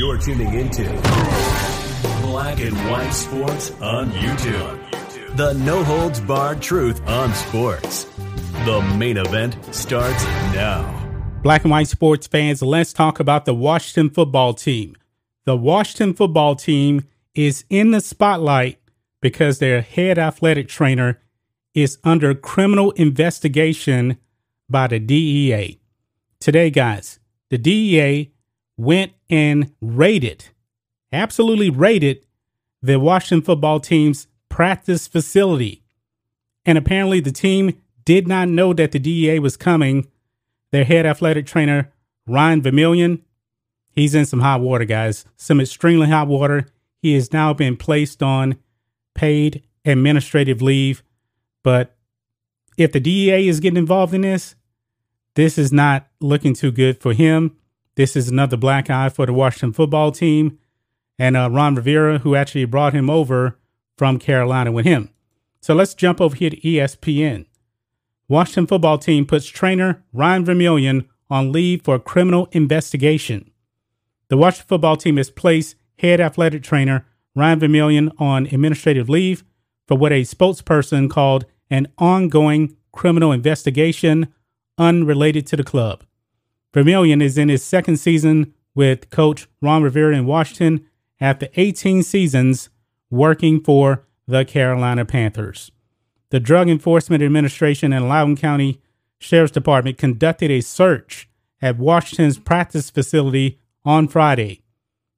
You're tuning into Black and White Sports on YouTube. The no-holds-barred truth on sports. The main event starts now. Black and White Sports fans, let's talk about the Washington football team. The Washington football team is in the spotlight because their head athletic trainer is under criminal investigation by the DEA. Today, guys, the DEA went and raided the Washington football team's practice facility. And apparently the team did not know that the DEA was coming. Their head athletic trainer, Ryan Vermillion, he's in some hot water, guys, some extremely hot water. He has now been placed on paid administrative leave. But if the DEA is getting involved in this, this is not looking too good for him. This is another black eye for the Washington football team. And Ron Rivera, who actually brought him over from Carolina with him. So let's jump over here to ESPN. Washington football team puts trainer Ryan Vermillion on leave for a criminal investigation. The Washington football team has placed head athletic trainer Ryan Vermillion on administrative leave for what a spokesperson called an ongoing criminal investigation unrelated to the club. Vermillion is in his second season with coach Ron Rivera in Washington after 18 seasons working for the Carolina Panthers. The Drug Enforcement Administration and Loudoun County Sheriff's Department conducted a search at Washington's practice facility on Friday,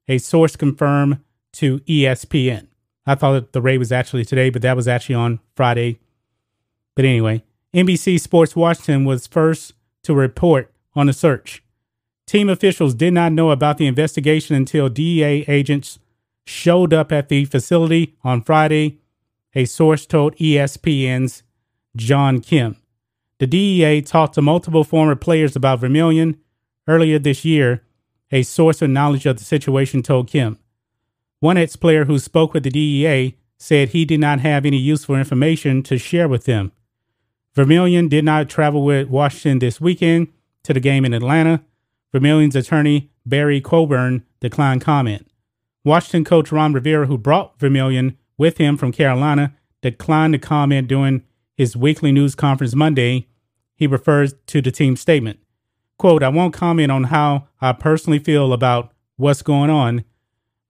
a source confirmed to ESPN. I thought that the raid was actually today, but that was actually on Friday. But anyway, NBC Sports Washington was first to report on the search. Team officials did not know about the investigation until DEA agents showed up at the facility on Friday, a source told ESPN's John Kim. The DEA talked to multiple former players about Vermillion earlier this year, a source with knowledge of the situation told Kim. One ex-player who spoke with the DEA said he did not have any useful information to share with them. Vermillion did not travel with Washington this weekend to the game in Atlanta. Vermillion's attorney, Barry Coburn, declined comment. Washington coach Ron Rivera, who brought Vermillion with him from Carolina, declined to comment during his weekly news conference Monday. He refers to the team's statement. Quote, "I won't comment on how I personally feel about what's going on,"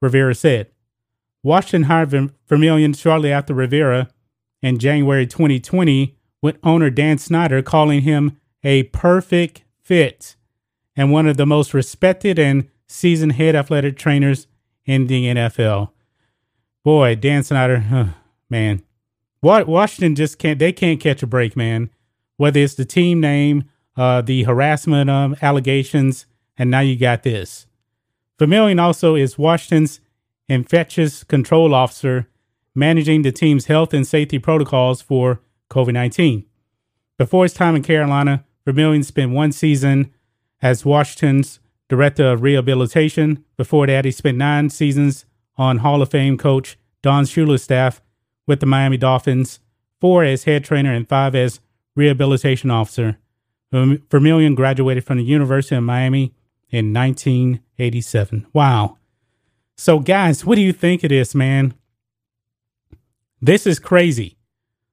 Rivera said. Washington hired Vermillion shortly after Rivera in January 2020, with owner Dan Snyder calling him a perfect fit and one of the most respected and seasoned head athletic trainers in the NFL. Boy, Dan Snyder, man. Washington just can't catch a break, man. Whether it's the team name, the harassment allegations, and now you got this. Vermillion also is Washington's infectious control officer, managing the team's health and safety protocols for COVID-19. Before his time in Carolina, Vermillion spent one season as Washington's director of rehabilitation. Before that, he spent 9 seasons on Hall of Fame coach Don Shula's staff with the Miami Dolphins, 4 as head trainer and 5 as rehabilitation officer. Vermillion graduated from the University of Miami in 1987. Wow. So guys, what do you think of this, man? This is crazy.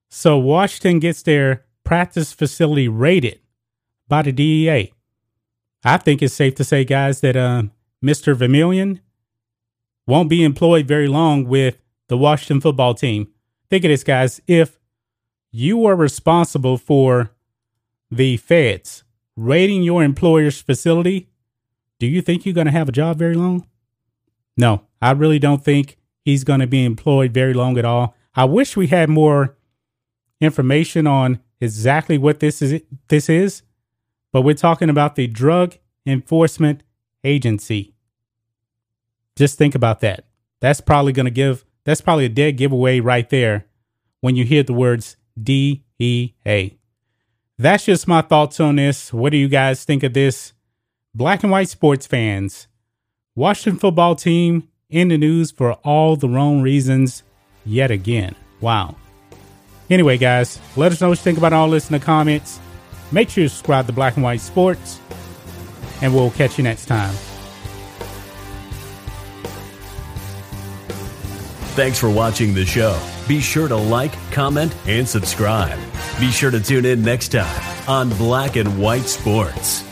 So Washington gets their practice facility raided by the DEA. I think it's safe to say, guys, that Mr. Vermillion won't be employed very long with the Washington football team. Think of this, guys. If you were responsible for the feds raiding your employer's facility, do you think you're going to have a job very long? No, I really don't think he's going to be employed very long at all. I wish we had more information on exactly what this is, but we're talking about the Drug Enforcement Agency. Just think about that. That's probably a dead giveaway right there when you hear the words DEA. That's just my thoughts on this. What do you guys think of this? Black and white sports fans, Washington football team in the news for all the wrong reasons yet again. Wow. Anyway, guys, let us know what you think about all this in the comments. Make sure you subscribe to Black and White Sports, and we'll catch you next time. Thanks for watching the show. Be sure to like, comment, and subscribe. Be sure to tune in next time on Black and White Sports.